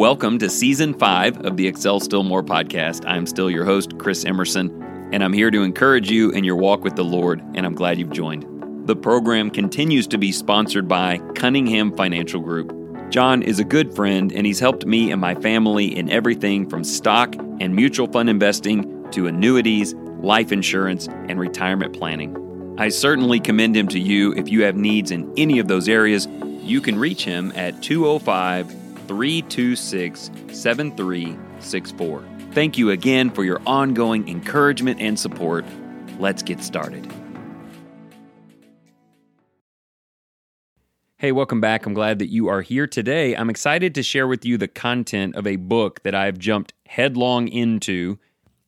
Welcome to Season 5 of the Excel Still More podcast. I'm still your host, Chris Emerson, and I'm here to encourage you in your walk with the Lord, and I'm glad you've joined. The program continues to be sponsored by Cunningham Financial Group. John is a good friend, and he's helped me and my family in everything from stock and mutual fund investing to annuities, life insurance, and retirement planning. I certainly commend him to you. If you have needs in any of those areas, you can reach him at 205-326-7364. Thank you again for your ongoing encouragement and support. Let's get started. Hey, welcome back. I'm glad that you are here today. I'm excited to share with you the content of a book that I've jumped headlong into.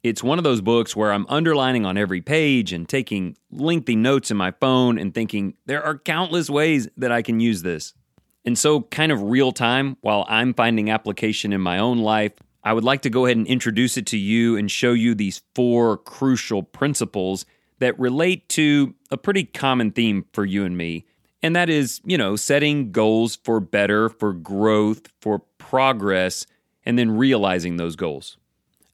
It's one of those books where I'm underlining on every page and taking lengthy notes in my phone and thinking, there are countless ways that I can use this. And so, kind of real time, while I'm finding application in my own life, I would like to go ahead and introduce it to you and show you these four crucial principles that relate to a pretty common theme for you and me. And that is, setting goals for better, for growth, for progress, and then realizing those goals.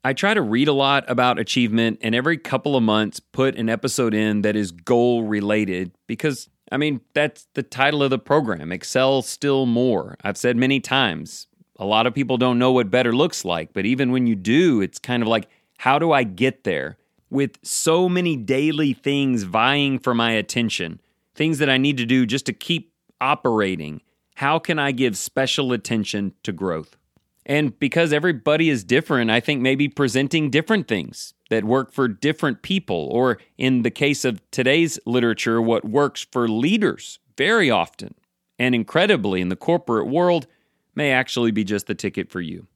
I try to read a lot about achievement and every couple of months put an episode in that is goal related because, that's the title of the program, Excel Still More. I've said many times, a lot of people don't know what better looks like, but even when you do, it's kind of like, how do I get there? With so many daily things vying for my attention, things that I need to do just to keep operating, how can I give special attention to growth? And because everybody is different, I think maybe presenting different things that work for different people, or in the case of today's literature, what works for leaders very often, and incredibly in the corporate world, may actually be just the ticket for you.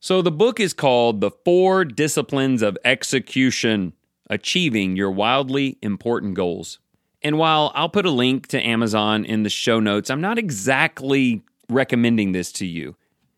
So the book is called The Four Disciplines of Execution, Achieving Your Wildly Important Goals. And while I'll put a link to Amazon in the show notes, I'm not exactly recommending this to you.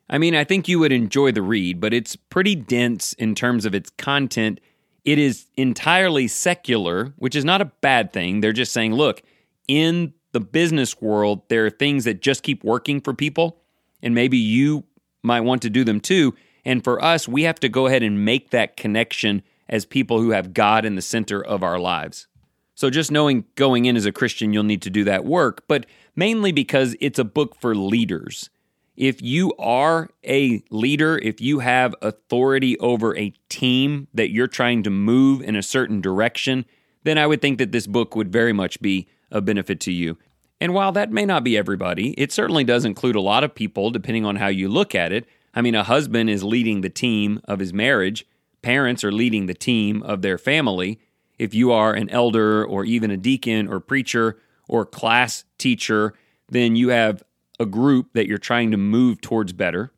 I think you would enjoy the read, but it's pretty dense in terms of its content. It is entirely secular, which is not a bad thing. They're just saying, look, in the business world, there are things that just keep working for people, and maybe you might want to do them too. And for us, we have to go ahead and make that connection as people who have God in the center of our lives. So just knowing going in as a Christian, you'll need to do that work, but mainly because it's a book for leaders. If you are a leader, if you have authority over a team that you're trying to move in a certain direction, then I would think that this book would very much be a benefit to you. And while that may not be everybody, it certainly does include a lot of people, depending on how you look at it. A husband is leading the team of his marriage. Parents are leading the team of their family. If you are an elder or even a deacon or preacher or class teacher, then you have a group that you're trying to move towards better.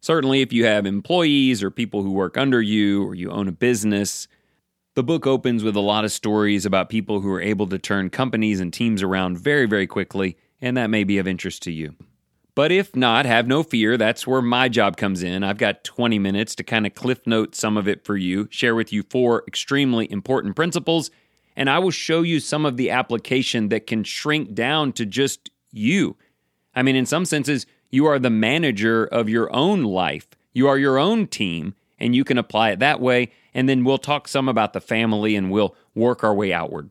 Certainly, if you have employees or people who work under you or you own a business, the book opens with a lot of stories about people who are able to turn companies and teams around very, very quickly, and that may be of interest to you. But if not, have no fear. That's where my job comes in. I've got 20 minutes to kind of cliff note some of it for you, share with you four extremely important principles, and I will show you some of the application that can shrink down to just you. In some senses, you are the manager of your own life. You are your own team, and you can apply it that way, and then we'll talk some about the family, and we'll work our way outward.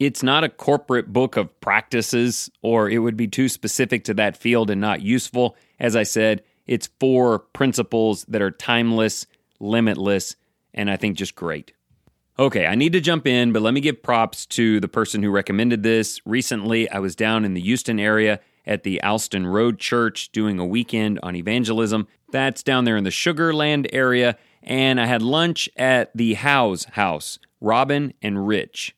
It's not a corporate book of practices, or it would be too specific to that field and not useful. As I said, it's four principles that are timeless, limitless, and I think just great. Okay, I need to jump in, but let me give props to the person who recommended this. Recently, I was down in the Houston area at the Alston Road Church doing a weekend on evangelism. That's down there in the Sugar Land area, and I had lunch at the Howe's house, Robin and Rich.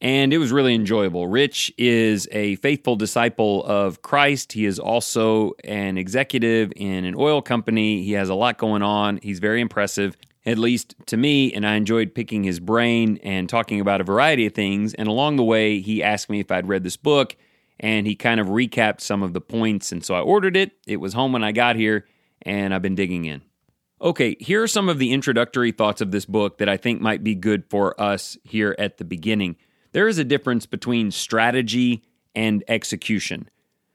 And it was really enjoyable. Rich is a faithful disciple of Christ. He is also an executive in an oil company. He has a lot going on. He's very impressive, at least to me, and I enjoyed picking his brain and talking about a variety of things. And along the way, he asked me if I'd read this book, and he kind of recapped some of the points. And so I ordered it. It was home when I got here, and I've been digging in. Okay, here are some of the introductory thoughts of this book that I think might be good for us here at the beginning. There is a difference between strategy and execution.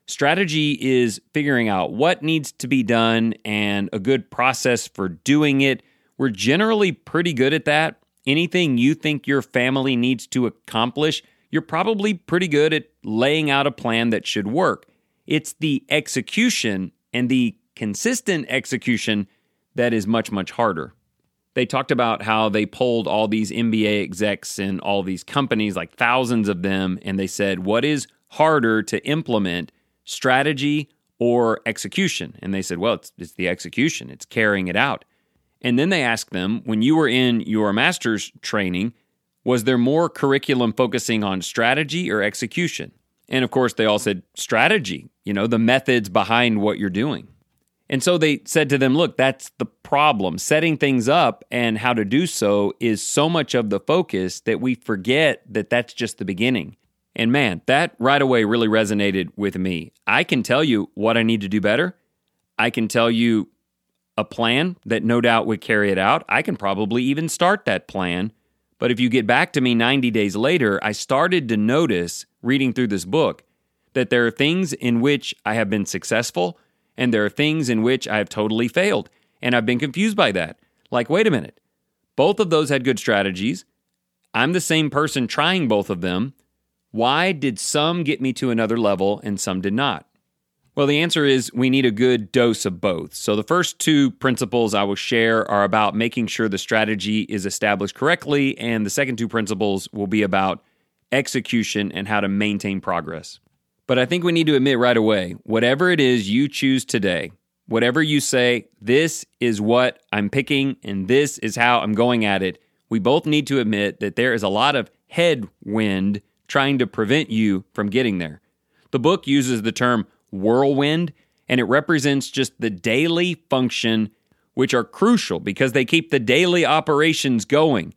Strategy is figuring out what needs to be done and a good process for doing it. We're generally pretty good at that. Anything you think your family needs to accomplish, you're probably pretty good at laying out a plan that should work. It's the execution and the consistent execution that is much, much harder. They talked about how they polled all these MBA execs in all these companies, like thousands of them, and they said, what is harder to implement, strategy or execution? And they said, well, it's the execution. It's carrying it out. And then they asked them, when you were in your master's training, was there more curriculum focusing on strategy or execution? And of course, they all said strategy, the methods behind what you're doing. And so they said to them, look, that's the problem. Setting things up and how to do so is so much of the focus that we forget that that's just the beginning. And man, that right away really resonated with me. I can tell you what I need to do better. I can tell you a plan that no doubt would carry it out. I can probably even start that plan. But if you get back to me 90 days later, I started to notice, reading through this book, that there are things in which I have been successful and there are things in which I have totally failed. And I've been confused by that. Like, wait a minute. Both of those had good strategies. I'm the same person trying both of them. Why did some get me to another level and some did not? Well, the answer is we need a good dose of both. So the first two principles I will share are about making sure the strategy is established correctly, and the second two principles will be about execution and how to maintain progress. But I think we need to admit right away, whatever it is you choose today, whatever you say, this is what I'm picking and this is how I'm going at it, we both need to admit that there is a lot of headwind trying to prevent you from getting there. The book uses the term whirlwind, and it represents just the daily function, which are crucial because they keep the daily operations going.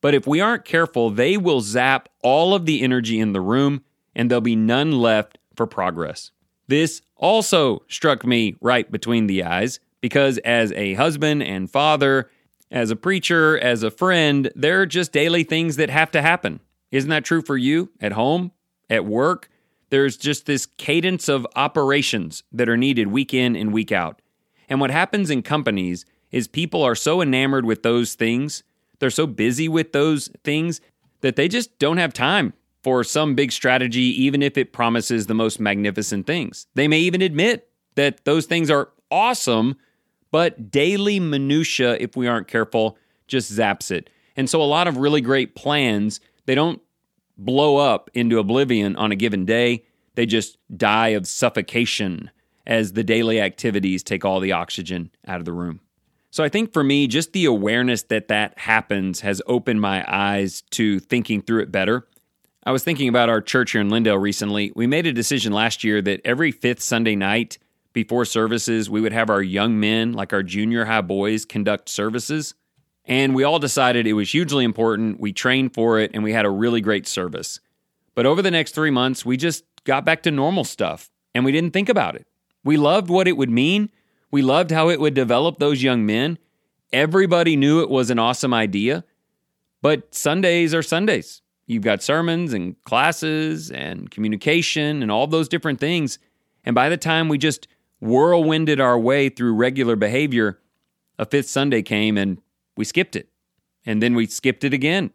But if we aren't careful, they will zap all of the energy in the room, and there'll be none left for progress. This also struck me right between the eyes, because as a husband and father, as a preacher, as a friend, there are just daily things that have to happen. Isn't that true for you at home, at work? There's just this cadence of operations that are needed week in and week out. And what happens in companies is people are so enamored with those things, they're so busy with those things, that they just don't have time for some big strategy, even if it promises the most magnificent things. They may even admit that those things are awesome, but daily minutia, if we aren't careful, just zaps it. And so a lot of really great plans, they don't blow up into oblivion on a given day. They just die of suffocation as the daily activities take all the oxygen out of the room. So I think for me, just the awareness that that happens has opened my eyes to thinking through it better. I was thinking about our church here in Lindale recently. We made a decision last year that every fifth Sunday night before services, we would have our young men, like our junior high boys, conduct services. And we all decided it was hugely important. We trained for it, and we had a really great service. But over the next 3 months, we just got back to normal stuff, and we didn't think about it. We loved what it would mean. We loved how it would develop those young men. Everybody knew it was an awesome idea. But Sundays are Sundays. You've got sermons and classes and communication and all those different things. And by the time we just whirlwinded our way through regular behavior, a fifth Sunday came, and we skipped it, and then we skipped it again.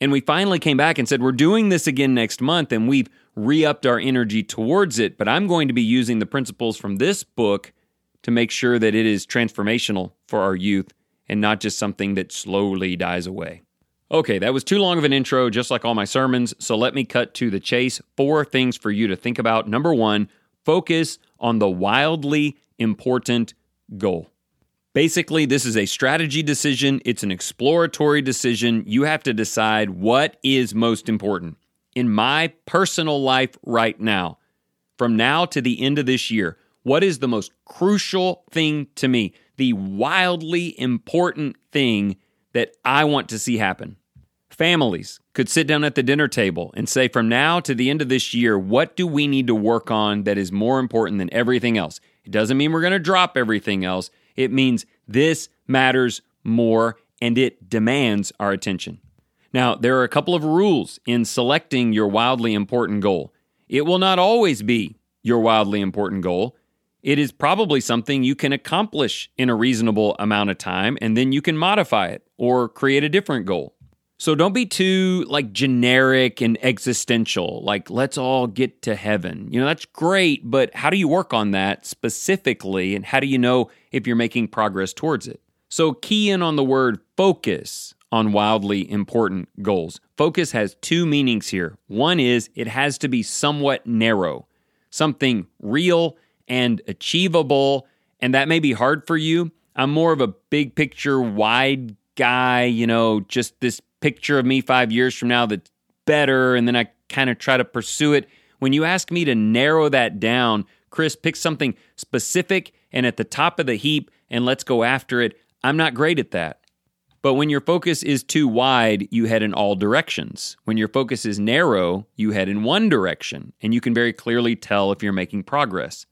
And we finally came back and said, we're doing this again next month, and we've re-upped our energy towards it, but I'm going to be using the principles from this book to make sure that it is transformational for our youth and not just something that slowly dies away. Okay, that was too long of an intro, just like all my sermons, so let me cut to the chase. 4 things for you to think about. Number 1, focus on the wildly important goal. Basically, this is a strategy decision. It's an exploratory decision. You have to decide what is most important. In my personal life right now, from now to the end of this year, what is the most crucial thing to me? The wildly important thing that I want to see happen. Families could sit down at the dinner table and say, from now to the end of this year, what do we need to work on that is more important than everything else? It doesn't mean we're going to drop everything else. It means this matters more, and it demands our attention. Now, there are a couple of rules in selecting your wildly important goal. It will not always be your wildly important goal, it is probably something you can accomplish in a reasonable amount of time, and then you can modify it or create a different goal. So don't be too generic and existential, let's all get to heaven. That's great, but how do you work on that specifically, and how do you know if you're making progress towards it? So key in on the word focus on wildly important goals. Focus has two meanings here. One is it has to be somewhat narrow, something real and achievable, and that may be hard for you. I'm more of a big picture, wide guy, just this picture of me 5 years from now that's better, and then I kind of try to pursue it. When you ask me to narrow that down, Chris, pick something specific and at the top of the heap, and let's go after it, I'm not great at that. But when your focus is too wide, you head in all directions. When your focus is narrow, you head in one direction, and you can very clearly tell if you're making progress.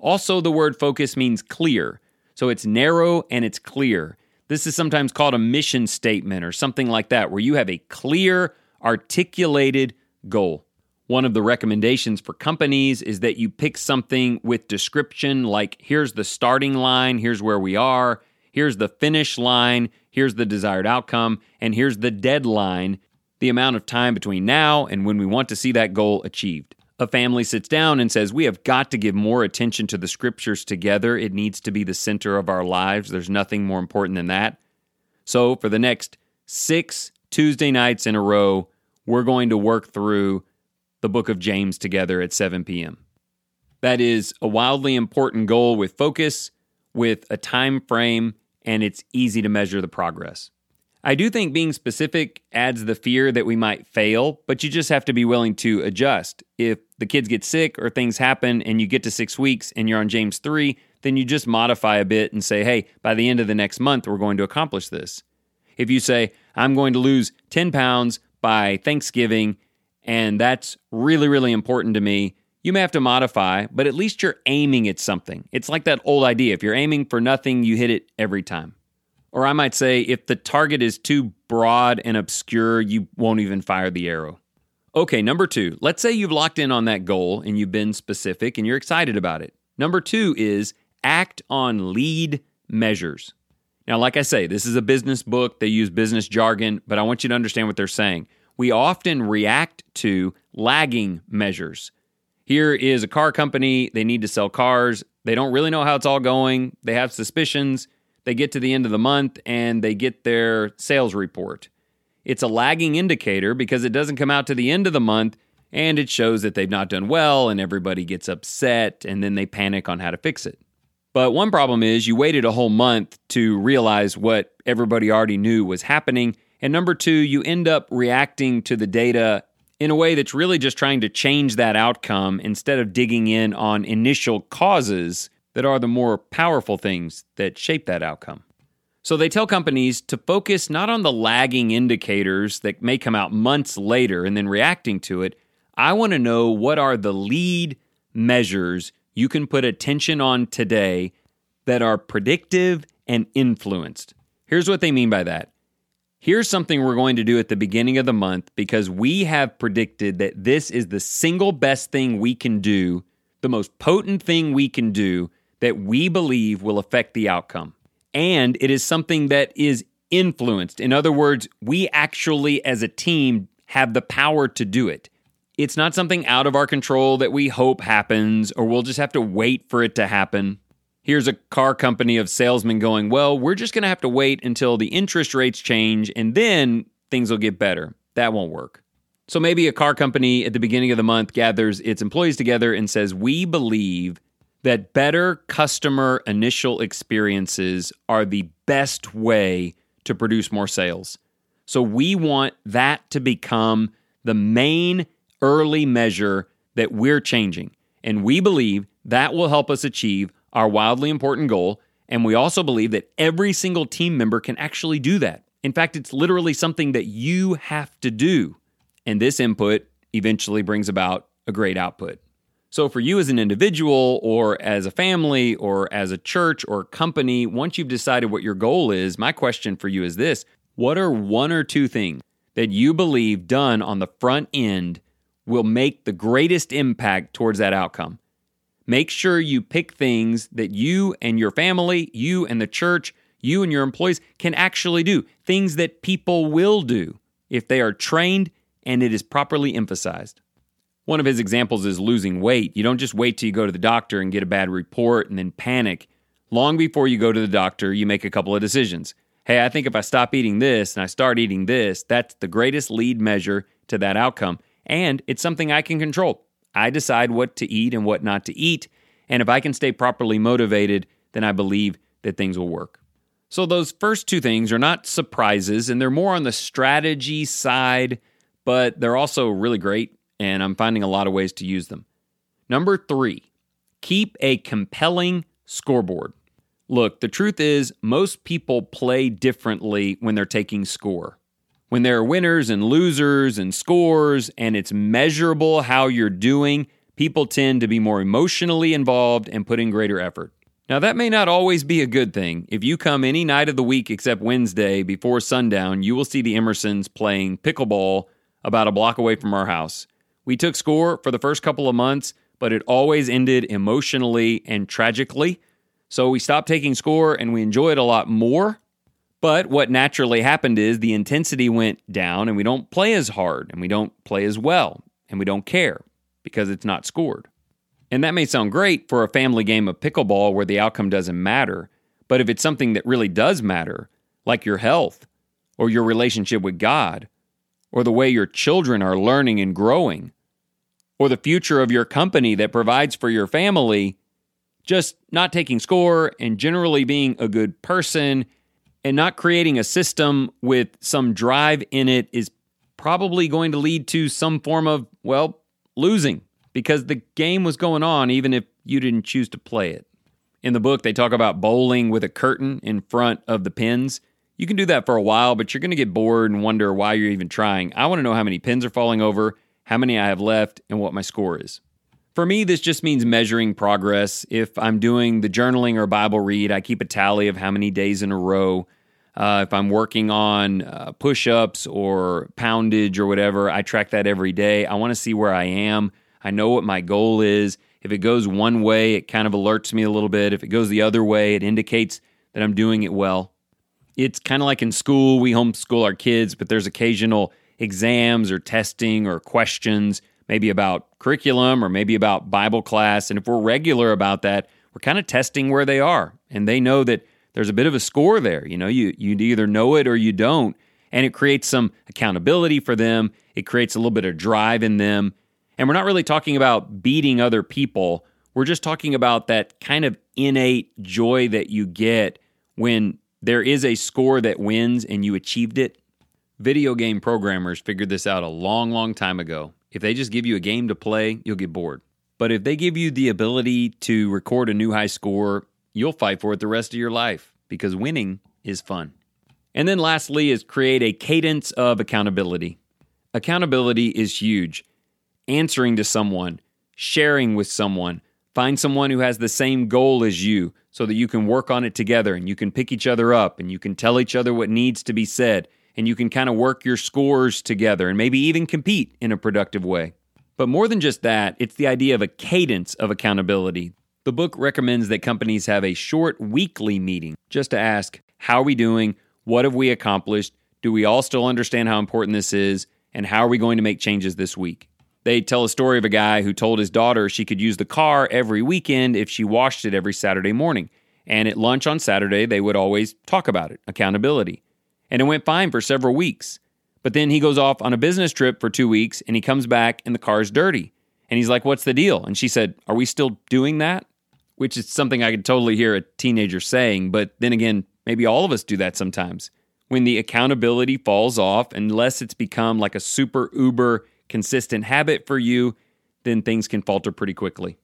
Also, the word focus means clear. So it's narrow and it's clear. This is sometimes called a mission statement or something like that, where you have a clear, articulated goal. One of the recommendations for companies is that you pick something with description, like here's the starting line, here's where we are, here's the finish line, here's the desired outcome, and here's the deadline, the amount of time between now and when we want to see that goal achieved. A family sits down and says, we have got to give more attention to the scriptures together. It needs to be the center of our lives. There's nothing more important than that. So for the next 6 Tuesday nights in a row, we're going to work through the book of James together at 7 p.m. That is a wildly important goal with focus, with a time frame, and it's easy to measure the progress. I do think being specific adds the fear that we might fail, but you just have to be willing to adjust. If the kids get sick or things happen and you get to 6 weeks and you're on James 3, then you just modify a bit and say, hey, by the end of the next month, we're going to accomplish this. If you say, I'm going to lose 10 pounds by Thanksgiving, and that's really, really important to me, you may have to modify, but at least you're aiming at something. It's like that old idea. If you're aiming for nothing, you hit it every time. Or I might say, if the target is too broad and obscure, you won't even fire the arrow. Okay, number 2, let's say you've locked in on that goal and you've been specific and you're excited about it. Number 2 is act on lead measures. Now, like I say, this is a business book. They use business jargon, but I want you to understand what they're saying. We often react to lagging measures. Here is a car company. They need to sell cars. They don't really know how it's all going. They have suspicions. They get to the end of the month and they get their sales report. It's a lagging indicator because it doesn't come out to the end of the month and it shows that they've not done well and everybody gets upset and then they panic on how to fix it. But one problem is you waited a whole month to realize what everybody already knew was happening. And number 2, you end up reacting to the data in a way that's really just trying to change that outcome instead of digging in on initial causes that are the more powerful things that shape that outcome. So they tell companies to focus not on the lagging indicators that may come out months later and then reacting to it. I want to know what are the lead measures you can put attention on today that are predictive and influenced. Here's what they mean by that. Here's something we're going to do at the beginning of the month because we have predicted that this is the single best thing we can do, the most potent thing we can do, that we believe will affect the outcome. And it is something that is influenced. In other words, we actually, as a team, have the power to do it. It's not something out of our control that we hope happens, or we'll just have to wait for it to happen. Here's a car company of salesmen going, well, we're just going to have to wait until the interest rates change, and then things will get better. That won't work. So maybe a car company at the beginning of the month gathers its employees together and says, we believe that better customer initial experiences are the best way to produce more sales. So we want that to become the main early measure that we're changing. And we believe that will help us achieve our wildly important goal. And we also believe that every single team member can actually do that. In fact, it's literally something that you have to do. And this input eventually brings about a great output. So for you as an individual or as a family or as a church or company, once you've decided what your goal is, my question for you is this: what are 1 or 2 things that you believe done on the front end will make the greatest impact towards that outcome? Make sure you pick things that you and your family, you and the church, you and your employees can actually do, things that people will do if they are trained and it is properly emphasized. One of his examples is losing weight. You don't just wait till you go to the doctor and get a bad report and then panic. Long before you go to the doctor, you make a couple of decisions. Hey, I think if I stop eating this and I start eating this, that's the greatest lead measure to that outcome. And it's something I can control. I decide what to eat and what not to eat. And if I can stay properly motivated, then I believe that things will work. So those first two things are not surprises, and they're more on the strategy side, but they're also really great. And I'm finding a lot of ways to use them. Number 3, keep a compelling scoreboard. Look, the truth is most people play differently when they're taking score. When there are winners and losers and scores and it's measurable how you're doing, people tend to be more emotionally involved and put in greater effort. Now, that may not always be a good thing. If you come any night of the week except Wednesday before sundown, you will see the Emersons playing pickleball about a block away from our house. We took score for the first couple of months, but it always ended emotionally and tragically. So we stopped taking score and we enjoyed a lot more. But what naturally happened is the intensity went down and we don't play as hard and we don't play as well and we don't care because it's not scored. And that may sound great for a family game of pickleball where the outcome doesn't matter. But if it's something that really does matter, like your health or your relationship with God or the way your children are learning and growing, or the future of your company that provides for your family, just not taking score and generally being a good person and not creating a system with some drive in it is probably going to lead to some form of, well, losing because the game was going on even if you didn't choose to play it. In the book, they talk about bowling with a curtain in front of the pins. You can do that for a while, but you're going to get bored and wonder why you're even trying. I want to know how many pins are falling over, how many I have left, and what my score is. For me, this just means measuring progress. If I'm doing the journaling or Bible read, I keep a tally of how many days in a row. If I'm working on push-ups or poundage or whatever, I track that every day. I want to see where I am. I know what my goal is. If it goes one way, it kind of alerts me a little bit. If it goes the other way, it indicates that I'm doing it well. It's kind of like in school, we homeschool our kids, but there's occasional exams or testing or questions, maybe about curriculum or maybe about Bible class. And if we're regular about that, we're kind of testing where they are. And they know that there's a bit of a score there. You know, you either know it or you don't. And it creates some accountability for them. It creates a little bit of drive in them. And we're not really talking about beating other people. We're just talking about that kind of innate joy that you get when there is a score that wins and you achieved it. Video game programmers figured this out a long time ago. If they just give you a game to play, you'll get bored. But if they give you the ability to record a new high score, you'll fight for it the rest of your life because winning is fun. And then lastly is create a cadence of accountability. Accountability is huge. Answering to someone, sharing with someone, find someone who has the same goal as you so that you can work on it together and you can pick each other up and you can tell each other what needs to be said. And you can kind of work your scores together and maybe even compete in a productive way. But more than just that, it's the idea of a cadence of accountability. The book recommends that companies have a short weekly meeting just to ask, how are we doing? What have we accomplished? Do we all still understand how important this is? And how are we going to make changes this week? They tell a story of a guy who told his daughter she could use the car every weekend if she washed it every Saturday morning. And at lunch on Saturday, they would always talk about it, accountability. And it went fine for several weeks. But then he goes off on a business trip for 2 weeks, and he comes back, and the car's dirty. And he's like, what's the deal? And she said, are we still doing that? Which is something I could totally hear a teenager saying, but then again, maybe all of us do that sometimes. When the accountability falls off, unless it's become like a super uber consistent habit for you, then things can falter pretty quickly.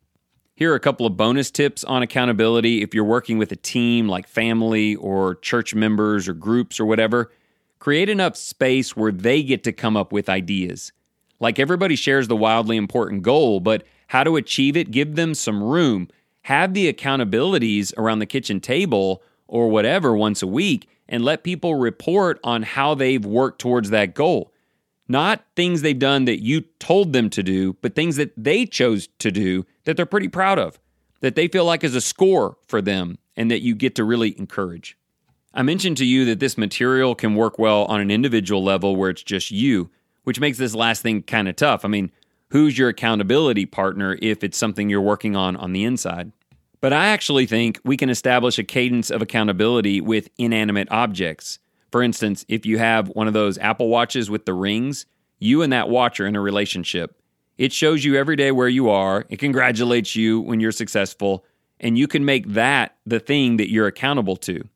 Here are a couple of bonus tips on accountability if you're working with a team like family or church members or groups or whatever. Create enough space where they get to come up with ideas. Like everybody shares the wildly important goal, but how to achieve it, give them some room. Have the accountabilities around the kitchen table or whatever once a week and let people report on how they've worked towards that goal. Not things they've done that you told them to do, but things that they chose to do that they're pretty proud of. that they feel like is a score for them and that you get to really encourage. I mentioned to you that this material can work well on an individual level where it's just you, which makes this last thing kind of tough. I mean, who's your accountability partner if it's something you're working on the inside? But I actually think we can establish a cadence of accountability with inanimate objects. For instance, if you have one of those Apple Watches with the rings, you and that watch are in a relationship. It shows you every day where you are, it congratulates you when you're successful, and you can make that the thing that you're accountable to.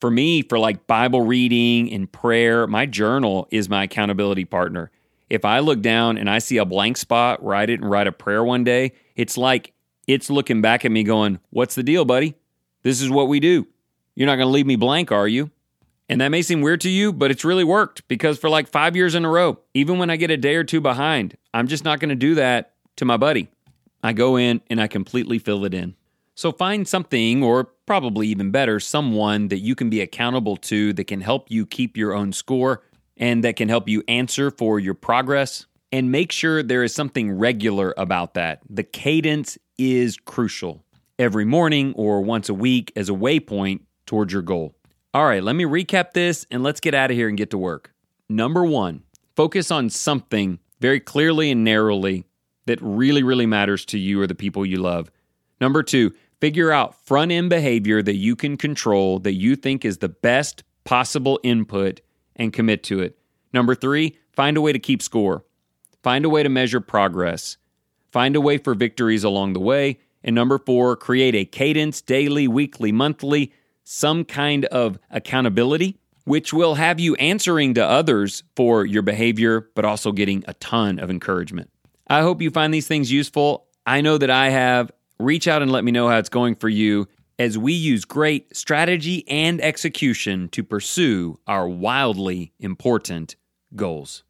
For me, for like Bible reading and prayer, my journal is my accountability partner. If I look down and I see a blank spot where I didn't write a prayer one day, it's like it's looking back at me going, what's the deal, buddy? This is what we do. You're not going to leave me blank, are you? And that may seem weird to you, but it's really worked because for like 5 years in a row, even when I get a day or two behind, I'm just not going to do that to my buddy. I go in and I completely fill it in. So find something, or probably even better, someone that you can be accountable to that can help you keep your own score and that can help you answer for your progress. And make sure there is something regular about that. The cadence is crucial. Every morning or once a week as a waypoint towards your goal. All right, let me recap this and let's get out of here and get to work. Number one, focus on something very clearly and narrowly that really, really matters to you or the people you love. Number two, figure out front-end behavior that you can control that you think is the best possible input and commit to it. Number three, find a way to keep score. Find a way to measure progress. Find a way for victories along the way. And number four, create a cadence daily, weekly, monthly, some kind of accountability, which will have you answering to others for your behavior, but also getting a ton of encouragement. I hope you find these things useful. I know that I have. Reach out and let me know how it's going for you as we use great strategy and execution to pursue our wildly important goals.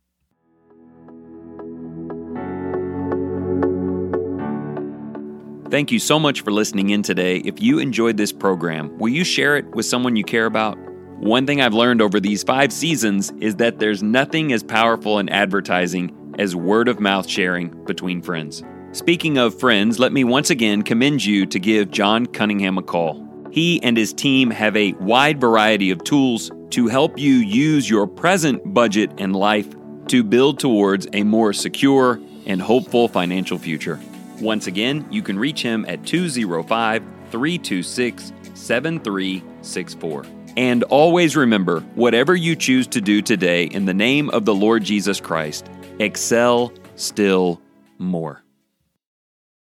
Thank you so much for listening in today. If you enjoyed this program, will you share it with someone you care about? One thing I've learned over these 5 seasons is that there's nothing as powerful in advertising as word-of-mouth sharing between friends. Speaking of friends, let me once again commend you to give John Cunningham a call. He and his team have a wide variety of tools to help you use your present budget and life to build towards a more secure and hopeful financial future. Once again, you can reach him at 205-326-7364. And always remember, whatever you choose to do today in the name of the Lord Jesus Christ, excel still more.